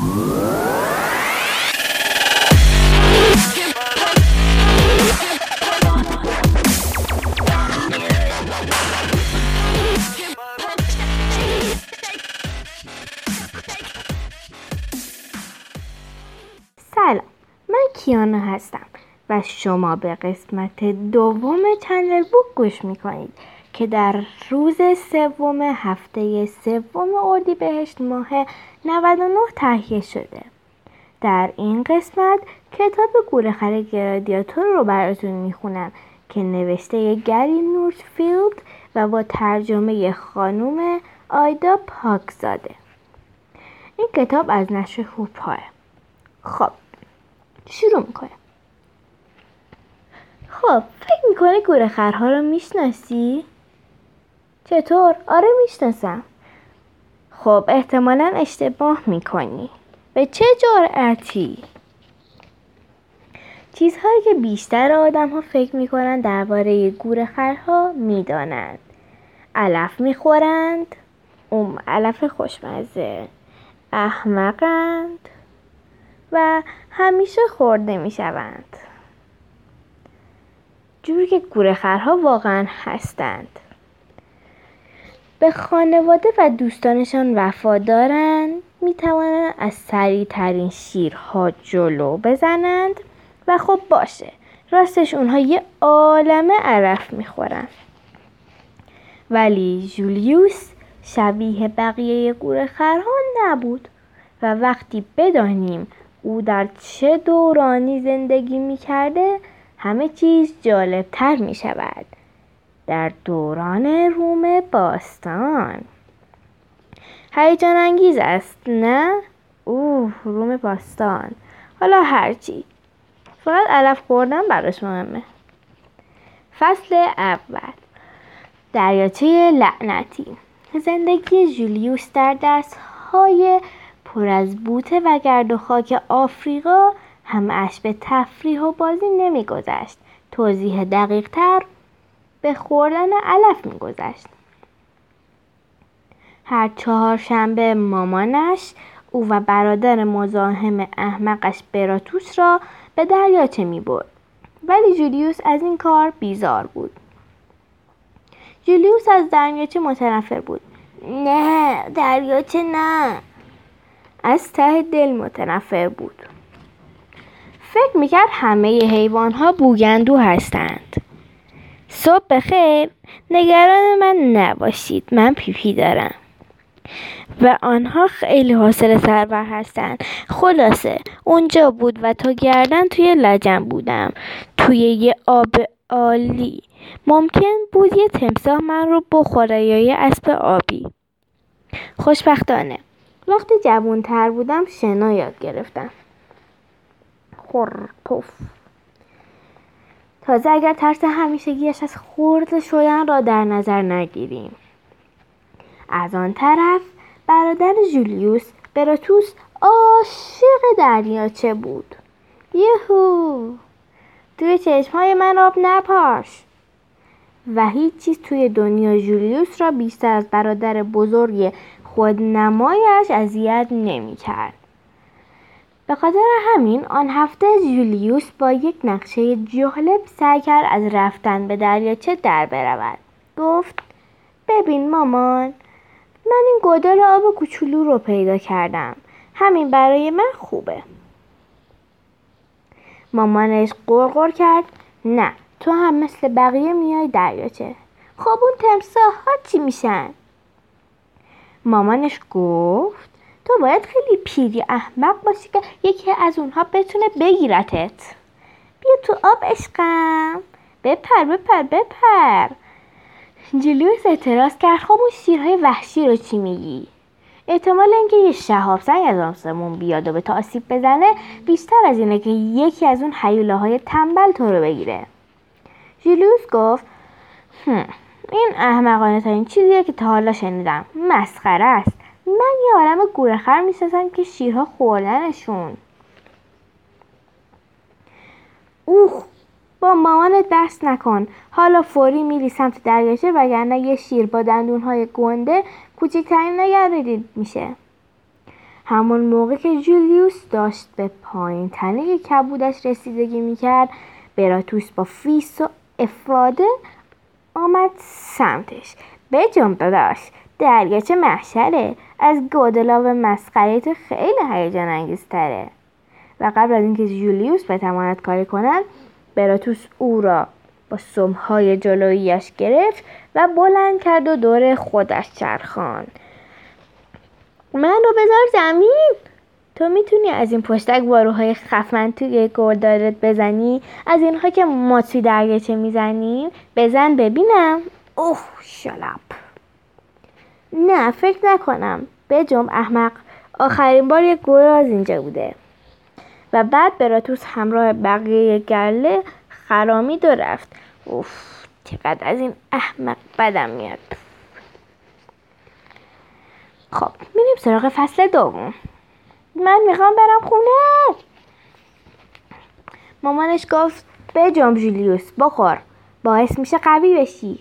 سلام، من کیانو هستم و شما به قسمت دوم چنل بوک گوش میکنید که در روز سوم هفته سوم اردیبهشت ماه 99 تهیه شده. در این قسمت کتاب گورخر گلادیاتور رو براتون میخونم که نوشته گریم نورتفیلد و با ترجمه خانم آیدا پاکزاده. این کتاب از نشر هوپاه. خب شروع میکنه. خب فکر میکنه گورخرها رو میشناسی؟ چطور؟ آره میشناسم. خب احتمالاً اشتباه میکنی. به چه جرعتی؟ چیزهایی که بیشتر آدم‌ها فکر میکنن درباره گورخرها میدانند. علف میخورند، علف خوشمزه، احمقند و همیشه خورده میشوند. جوری که گورخرها واقعا هستند. به خانواده و دوستانشان وفادارند، می توانند از سریع ترین شیرها جلو بزنند و خب باشه، راستش اونها یه عالمه علف می خورن. ولی جولیوس شبیه بقیه گورخرها نبود و وقتی بدانیم او در چه دورانی زندگی می کرده همه چیز جالب تر می شود. در دوران روم باستان هیجان انگیز است، نه؟ اوه، روم باستان. حالا هرچی، فقط علف خوردن براش مهمه. فصل اول، دریاچه لعنتی. زندگی جولیوس در دستهای پر از بوته و گرد و خاک آفریقا همش به تفریح و بازی نمیگذشت. توضیح دقیق تر، به خوردن علف میگذشت. هر چهارشنبه مامانش او و برادر مزاحم احمقش براتوس را به دریاچه میبرد، ولی جولیوس از این کار بیزار بود. جولیوس از دریاچه متنفر بود. نه، دریاچه نه. از ته دل متنفر بود. فکر میکرد همه حیوانها بوگندو هستند. صبح بخیر، نگران من نباشید، من پیپی دارم و آنها خیلی حوصله سربر هستند. خلاصه اونجا بود و تا گردن توی لجن بودم، توی یه آب عالی. ممکن بود یه تمساح من رو بخوره یا یه اسب آبی. خوشبختانه وقتی جوان‌تر بودم شنا یاد گرفتم. خورپف. تازه اگر ترس همیشگیش از خورد شدن را در نظر نگیریم. از آن طرف برادر جولیوس، براتوس، عاشق دریاچه بود. یهو، توی چشمهای من آب نپاش. و هیچ چیز توی دنیا جولیوس را بیشتر از برادر بزرگ خودنمایش اذیت نمی‌کرد. به خاطر همین آن هفته جولیوس با یک نقشه جالب سعی کرد از رفتن به دریاچه در برود. گفت: ببین مامان، من این گودال آب کوچولو رو پیدا کردم. همین برای من خوبه. مامانش غرغر کرد: نه، تو هم مثل بقیه میای دریاچه. خب اون تمساح‌ها چی میشن؟ مامانش گفت: تو باید خیلی پیری احمق باشی که یکی از اونها بتونه بگیرتت. بیا تو آب عشقم، بپر بپر بپر. جولیوس اعتراض کرد: خب اون شیرهای وحشی رو چی میگی؟ احتمال اینکه یه شهاب سنگ از آسمون بیاد و به تو آسیب بزنه بیشتر از اینه که یکی از اون هیولاهای تنبل تو رو بگیره. جولیوس گفت: این احمقانه ترین چیزیه که تا حالا شنیدم. مسخره است. من یه عالم گورخر میشناسم که شیرها خوردنشون. اوه، با مامانت بحث نکن. حالا فوری میری سمت دریاچه وگرنه یه شیر با دندونهای گنده کوچکترین نگردید میشه. همان موقع که جولیوس داشت به پایین تنه کبودش رسیدگی میکرد، براتوس با فیس و افاده آمد سمتش. بجنب داداش، درگچه محشره، از گودلا و مسخریت خیلی هیجان انگیزتره. و قبل از اینکه جولیوس بتواند کاری کند، براتوس او را با سمهای جلویش گرفت و بلند کرد و دور خودش چرخاند. من رو بذار زمین. تو میتونی از این پشتک باروهای خفن توی گلدارت بزنی؟ از اینها که ما توی درگچه میزنیم؟ بزن ببینم. اوه شلاب. نه فکر نکنم. بجنب احمق، آخرین بار یک گراز اینجا بوده. و بعد براتوس همراه بقیه گله خرامید و رفت. اوف چقدر از این احمق بدم میاد. خب میریم سراغ فصل دوم. من میخوام برم خونه. مامانش گفت بجنب جولیوس، بخور، باعث میشه قوی بشی.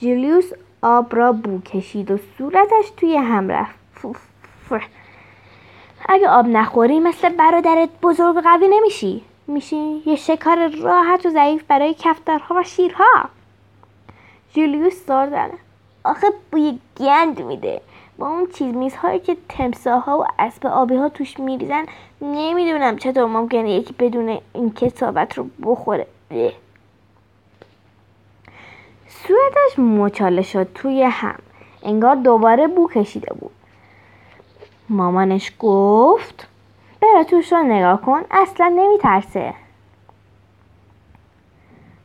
جولیوس آب را بو کشید و صورتش توی هم رفت. اگه آب نخوری مثل برادرت بزرگ قوی نمیشی، میشی یه شکار راحت و ضعیف برای کفتارها و شیرها. جولیوس زار زد. آخه بوی گند میده، با اون چیز میزهایی که تمساها و اسب آبی ها توش میریزن. نمیدونم چطور ممکنه یکی بدون این کثافت رو بخوره. صورتش مچاله شد توی هم، انگار دوباره بو کشیده بود. مامانش گفت براتوس رو نگاه کن، اصلا نمیترسه.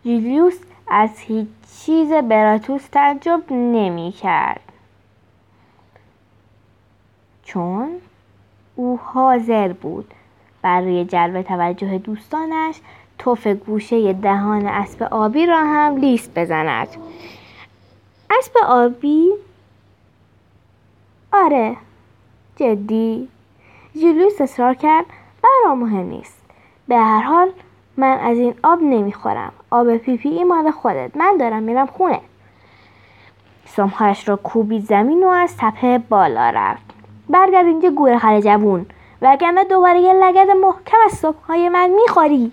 جولیوس از هیچ چیز براتوس تعجب نمیکرد، چون او حاضر بود برای جلب توجه دوستانش توف گوشه دهان اسب آبی را هم لیست بزند. اسب آبی؟ آره جدی؟ جولیوس اصرار کرد. برام مهم نیست، به هر حال من از این آب نمیخورم. آب پیپی این مال خودت، من دارم میرم خونه. سمهاش را کوبید زمین و از تپه بالا رفت. برگرد اینجا گوره خر جوون، وگرنه دوباره یه لگد محکم از صبح‌های من میخوری.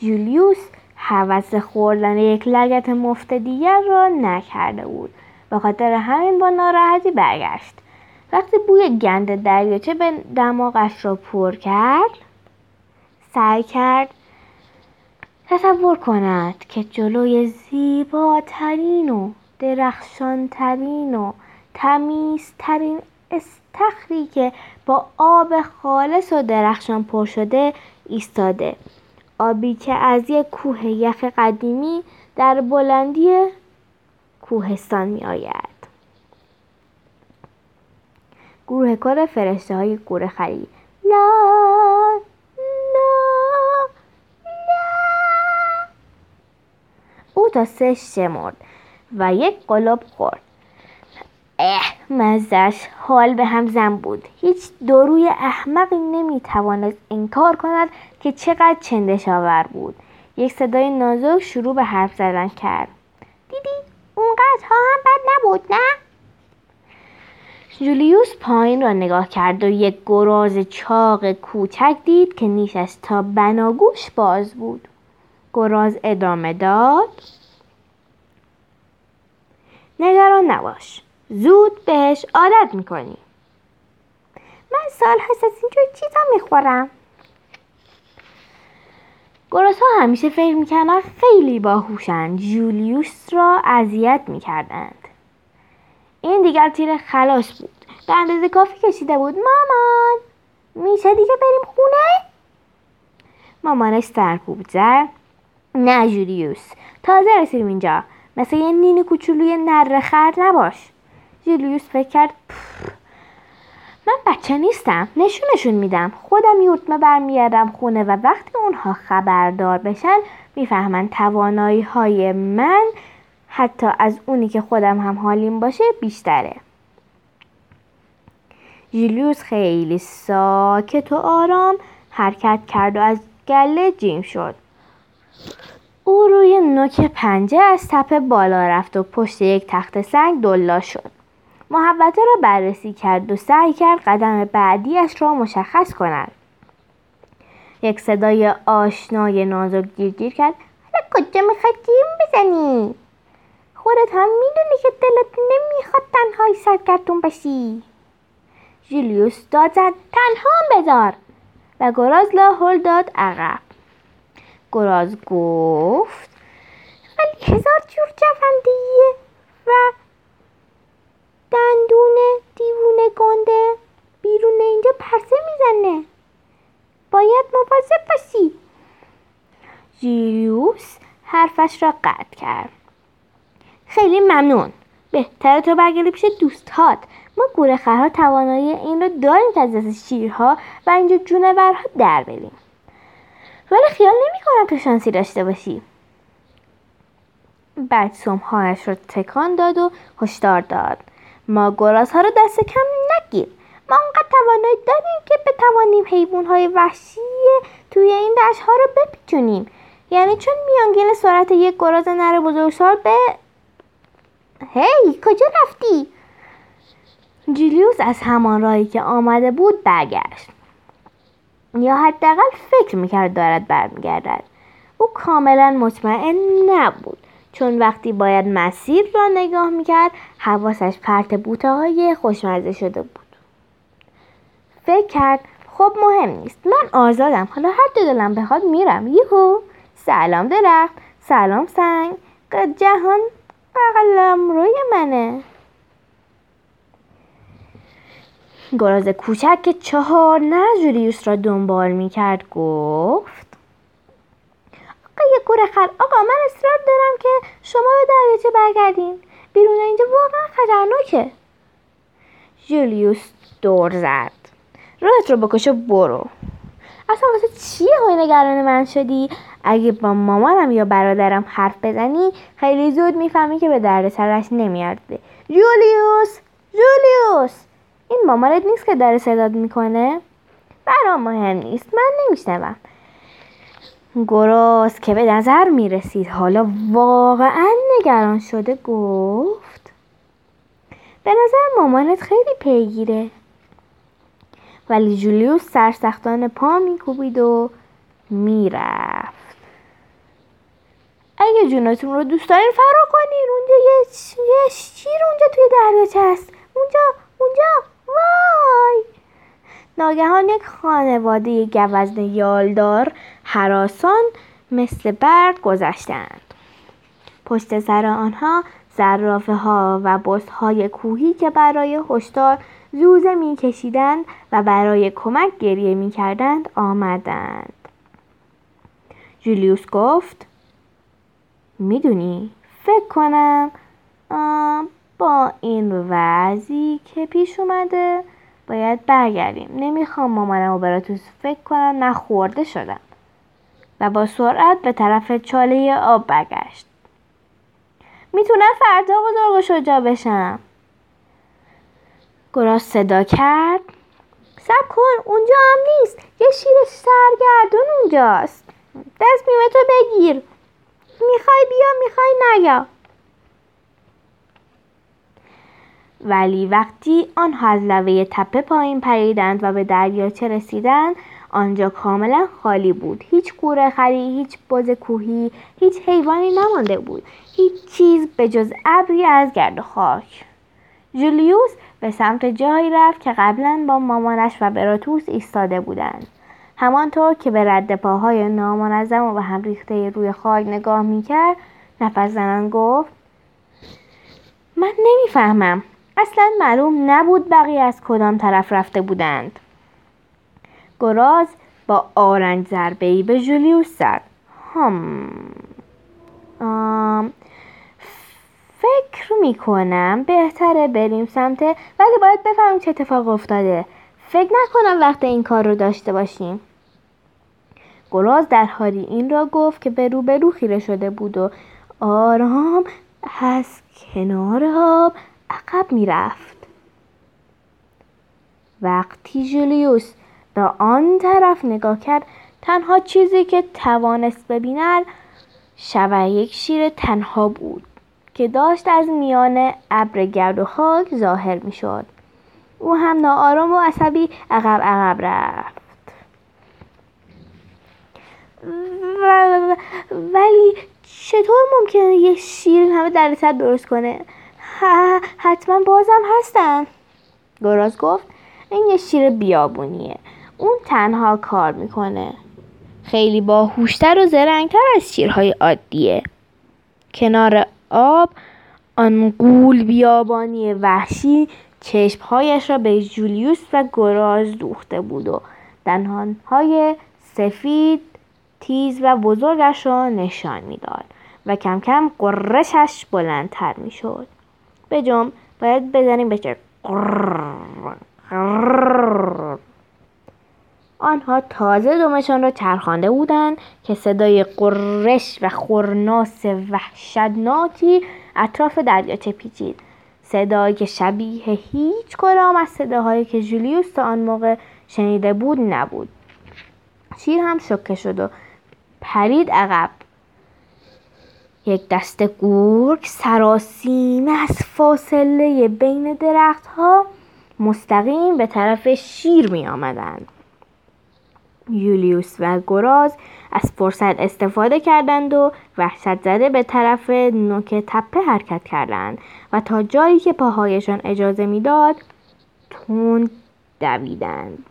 جولیوس هوس خوردن یک لگد مفت دیگر را نکرده بود، به خاطر همین با ناراحتی برگشت. وقتی بوی گند دریاچه به دماغش را پر کرد، سعی کرد تصور کند که جلوی زیباترین و درخشانترین و تمیزترین استخری که با آب خالص و درخشان پر شده ایستاده. آبی که از یک کوه یخ قدیمی در بلندی کوهستان می آید. گروه کار فرشته های گوره خری. لا لا لا. او تا 3 شمرد و یک قلاب خورد. مزهش حال به هم زن بود. هیچ داروی احمقی نمیتواند انکار کند که چقدر چندش آور بود. یک صدای نازک شروع به حرف زدن کرد. دیدی اونقدر ها هم بد نبود، نه؟ جولیوس پایین را نگاه کرد و یک گراز چاق کوچک دید که نیشش تا بناگوش باز بود. گراز ادامه داد. نگران نباش، زود بهش عادت میکنی. من سال هست از اینجور چیزا میخورم. گرازها همیشه فکر میکنن خیلی باهوشن، جولیوس را اذیت میکردند. این دیگر تیر خلاص بود، به اندازه کافی کشیده بود. مامان میشه دیگه بریم خونه؟ مامانش سرکوب زد. نه جولیوس، تازه رسیدیم اینجا، مثل یه نینی کوچولوی نره خر نباش. جولیوس فکر کرد من بچه نیستم، نشونشون میدم، خودم یورتمه برمیارم خونه و وقتی اونها خبردار بشن میفهمن توانایی های من حتی از اونی که خودم هم حالیم باشه بیشتره. جولیوس خیلی ساکت و آرام حرکت کرد و از گله جیم شد. او روی نوک پنجه از تپه بالا رفت و پشت یک تخت سنگ دولا شد. محوطه را بررسی کرد و سعی کرد قدم بعدیش را مشخص کند. یک صدای آشنای نازک گیرگیر کرد. حالا کجا میخواد گیم بزنی؟ خودت هم میدونی که دلت نمیخواد تنهای سرگردون بشی. جولیوس داد زد تنها هم بذار و گراز لاحول داد عقب. گراز گفت ولی هزار جور جوندیه و دندون دیوونه گنده بیرون اینجا پرسه میزنه، باید مواظب باشی. جولیوس حرفش را قطع کرد. خیلی ممنون، بهتره تو برگردی پیش دوستات. ما گورخرها توانایی این رو داریم که از دست شیرها و اینجا جونورها در بریم، ولی خیال نمی‌کنم تو شانسی داشته باشی. بعد سمهایش رو تکان داد و هشدار داد ما گرازها رو دست کم نگیر. ما انقدر توانایی داریم که بتوانیم حیوان‌های وحشی توی این دشت‌ها رو بپیچونیم. یعنی چون میانگین سرعت یک گراز نر بزرگسال به هی کجا رفتی؟ جولیوس از همان راهی که آمده بود برگشت، یا حداقل فکر میکرد دارد برمیگردد. او کاملا مطمئن نبود، چون وقتی باید مسیر را نگاه میکرد حواسش پرت بوته‌های خوشمزه شده بود. فکر کرد خب مهم نیست، من آزادم، حالا هر دلم بخواد میرم. یهو سلام درخت، سلام سنگ، جهان بقلم روی منه. گراز کوچک که 4 جولیوس را دنبال میکرد گفت آقای گورخر، آقا من اصرار دارم که شما به دریاچه برگردین، بیرون اینجا واقعا خطرناکه. جولیوس دور زد. راهت رو بکش و برو. اصلا واسه چیه های نگران من شدی؟ اگه با مامانم یا برادرم حرف بزنی خیلی زود میفهمی که به درد سرش نمیارده. جولیوس، جولیوس، این مامانت نیست که داره صداد میکنه؟ برام مهم نیست، من نمیشنوم. گراز که به نظر میرسید حالا واقعا نگران شده گفت به نظر مامانت خیلی پیگیره. ولی جولیوس سرسختانه پا میکوبید و میرفت. اگه جونتون رو دوست دارین فرار کنین، اونجا یه شیر اونجا توی دریاچه هست، اونجا وای. ناگهان یک خانواده گوزن یالدار هراسان مثل برق گذشتند. پشت سر آنها زرافه ها و بز های کوهی که برای هشدار زوزه می کشیدند و برای کمک گریه می کردند آمدند. جولیوس گفت میدونی فکر کنم با این وضعی که پیش اومده باید برگردیم. نمیخوام مامانم و براتوس فکر کنم نخورده شدم. و با سرعت به طرف چاله آب برگشت. میتونم فردا بزرگ و شجاع بشم. گراز صدا کرد صبر کن، اونجا هم نیست، یه شیر سرگردون اونجاست، تصمیم تو بگیر، میخوای بیا میخوای نیا. ولی وقتی آنها از لبه تپه پایین پریدند و به دریاچه رسیدند آنجا کاملا خالی بود. هیچ گورخری، هیچ بز کوهی، هیچ حیوانی نمانده بود، هیچ چیز به جز ابری از گرد و خاک. جولیوس به سمت جایی رفت که قبلا با مامانش و براتوس ایستاده بودند. همانطور که به رد پاهای نامنظم و به هم ریخته روی خاک نگاه میکرد نفس زنان گفت من نمیفهمم، اصلا معلوم نبود بقیه از کدام طرف رفته بودند. گراز با آرنج ضربه‌ای به جولیوس زد. فکر میکنم بهتره بریم سمت، ولی باید بفهمیم چه اتفاق افتاده. فکر نکنم وقت این کار رو داشته باشیم. گراز در حالی این را گفت که به روبرو خیره شده بود و آرام از کنار آب عقب می رفت. وقتی جولیوس به آن طرف نگاه کرد تنها چیزی که توانست ببیند شبح یک شیر تنها بود که داشت از میان ابر گرد و خاک ظاهر می شد. او هم ناآرام و عصبی عقب رفت. ولی چطور ممکنه یه شیر همه درصد درست کنه؟ حتما بازم هستن. گراز گفت این یه شیر بیابونیه. اون تنها کار میکنه. خیلی باهوشتر و زرنگتر از شیرهای عادیه. کنار آب آن گول بیابانی وحشی چشمهایش را به جولیوس و گراز دوخته بود و دندانهای سفید تیز و بزرگش را نشان میداد و کم کم قرشش بلندتر میشد. بجنب، باید بزنیم بشه. آنها تازه دمشان را چرخانده بودند که صدای قرش و خورناس وحشتناکی اطراف دریاچه پیچید. صدایی که شبیه هیچ کدام از صداهایی که جولیوس تا آن موقع شنیده بود نبود. شیر هم شوکه شد و پرید عقب. یک دسته گورگ سراسیمه از فاصله بین درختها مستقیم به طرف شیر می آمدند. جولیوس و گراز از فرصت استفاده کردند و وحشت زده به طرف نوک تپه حرکت کردند و تا جایی که پاهایشان اجازه می داد تند دویدند.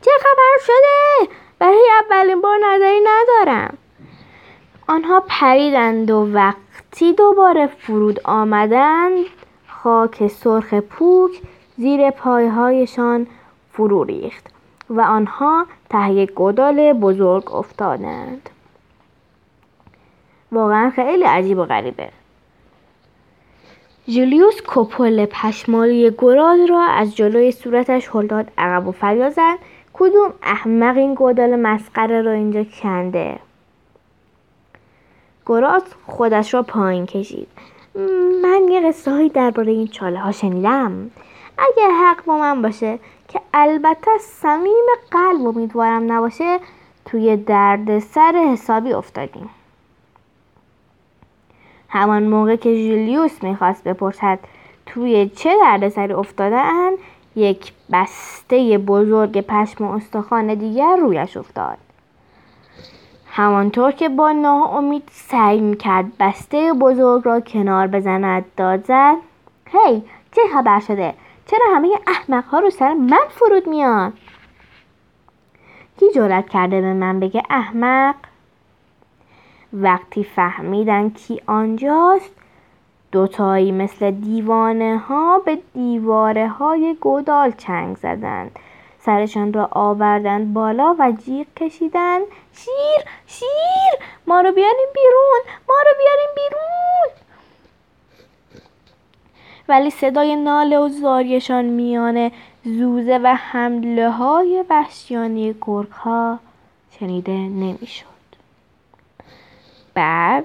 چه خبر شده؟ برای اولین بار نظری ندارم. آنها پریدند و وقتی دوباره فرود آمدند خاک سرخ پوک زیر پایهایشان فرو ریخت و آنها ته گودال بزرگ افتادند. واقعا خیلی عجیب و غریبه. جولیوس کپل پشمالی گراز را از جلوی صورتش هل داد عقب و فریاد زد کدوم احمق این گودال مسخره را اینجا کنده؟ گراز خودش را پایین کشید. من یه قصه هایی درباره این چاله ها شنیدم. اگه حق با من باشه که البته صمیم قلب امیدوارم نباشه توی دردسر حسابی افتادیم. همان موقع که جولیوس میخواست بپرسد توی چه دردسری افتادن، یک بسته بزرگ پشم استخوان دیگر رویش افتاد. همانطور که با ناامید سعی میکرد بسته بزرگ را کنار بزند، داد زد هی چه خبر شده؟ چرا همه احمق ها رو سر من فرود میان؟ کی جرأت کرده به من بگه احمق؟ وقتی فهمیدن کی آنجاست، دوتایی مثل دیوانه ها به دیواره های گودال چنگ زدند. سرشان را آوردن بالا و جیغ کشیدن شیر! شیر! ما رو بیاریم بیرون! ما رو بیاریم بیرون! ولی صدای ناله و زاریشان میانه زوزه و حمله های وحشیانه گرگ ها شنیده نمی شد. بعد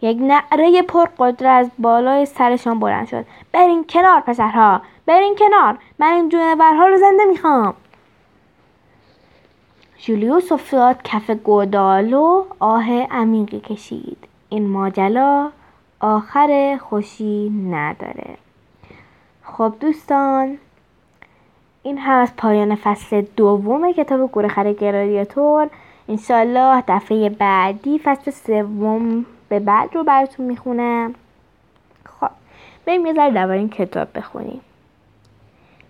یک نعره پرقدرت از بالای سرشان بلند شد. برین کنار پسرها! برین کنار! من این جونورها رو زنده می خوام! جولیوس افتاد کف گودال و آه عمیقی کشید. این ماجرا آخر خوشی نداره. خب دوستان، این هم از پایان فصل دوم کتاب گورخر گلادیاتور. انشالله دفعه بعدی فصل سوم به بعد رو براتون میخونم. خب بریم یه ذره درباره این کتاب بخونیم.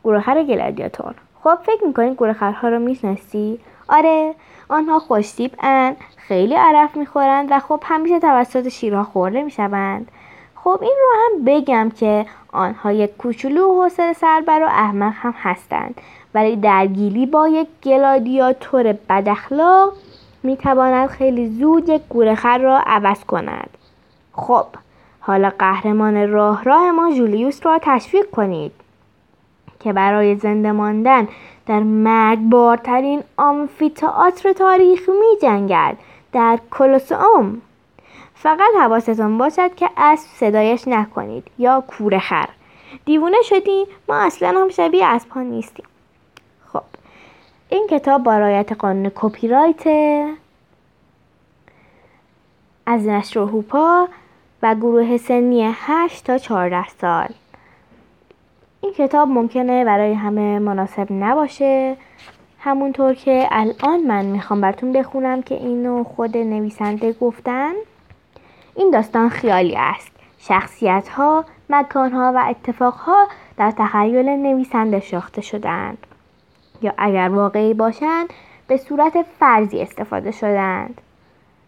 گورخر گلادیاتور. خب فکر میکنین گورخرها رو میشناسی؟ آره، آنها خوشتیپ اند، خیلی علف میخورند و خب همیشه توسط شیرها خورده میشوند. خب این رو هم بگم که آنها یک کوچولو و حوصله سربر و احمق هم هستند، ولی درگیری با یک گلادیاتور بد اخلاق میتواند خیلی زود یک گورخر را عوض کند. خب حالا قهرمان راه ما جولیوس را تشویق کنید که برای زنده ماندن در مرگبارترین آمفی‌تئاتر تاریخ می جنگد، در کلوسئوم. فقط حواستان باشد که اسب صدایش نکنید یا کوره خر. دیوونه شدی؟ ما اصلا هم شبیه اسب‌ها نیستیم. خب این کتاب با رعایت قانون کپی رایت از نشر هوپا و و گروه سنی 8 تا 14 سال. این کتاب ممکنه برای همه مناسب نباشه، همونطور که الان من میخوام براتون بخونم که اینو خود نویسنده گفتن. این داستان خیالی است. شخصیت‌ها، مکان‌ها و اتفاق‌ها در تخیل نویسنده ساخته شدند، یا اگر واقعی باشند به صورت فرضی استفاده شدند.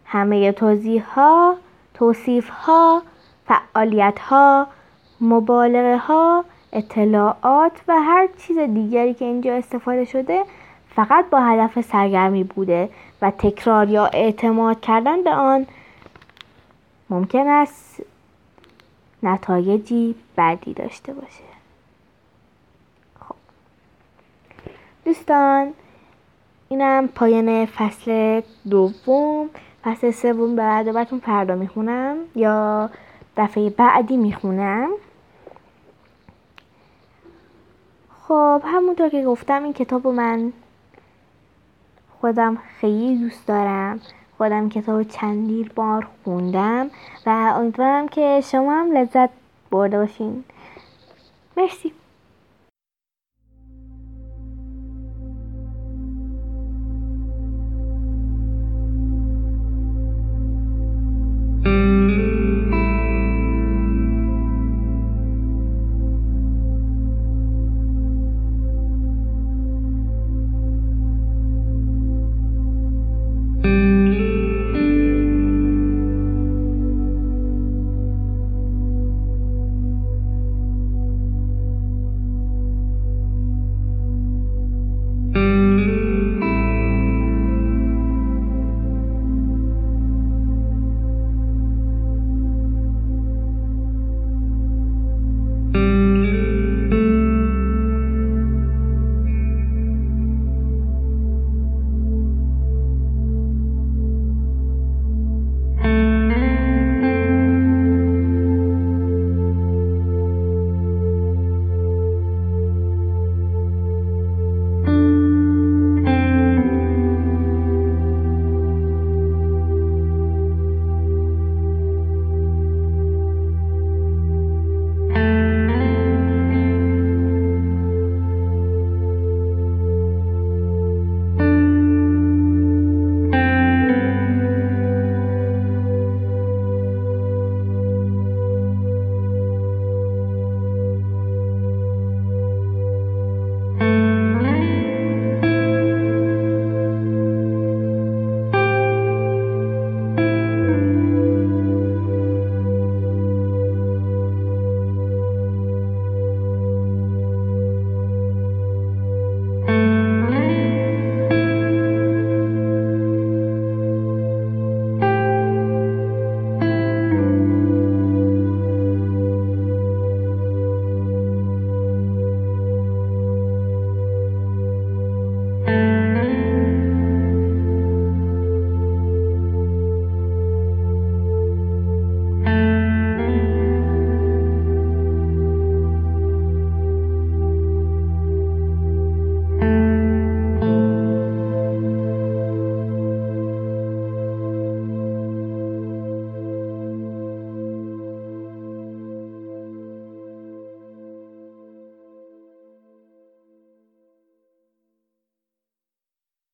همه توضیح‌ها، توصیف‌ها، فعالیت‌ها، مبالغه‌ها، اطلاعات و هر چیز دیگری که اینجا استفاده شده فقط با هدف سرگرمی بوده و تکرار یا اعتماد کردن به آن ممکن است نتایجی بدی داشته باشه. خب دوستان، اینم پایان فصل دوم. فصل سوم بعد براتون فردا میخونم یا دفعه بعدی میخونم. خب همونطور که گفتم این کتاب رو من خودم خیلی دوست دارم. خودم کتاب چندین بار خوندم و امیدوارم که شما هم لذت برده باشین. مرسی.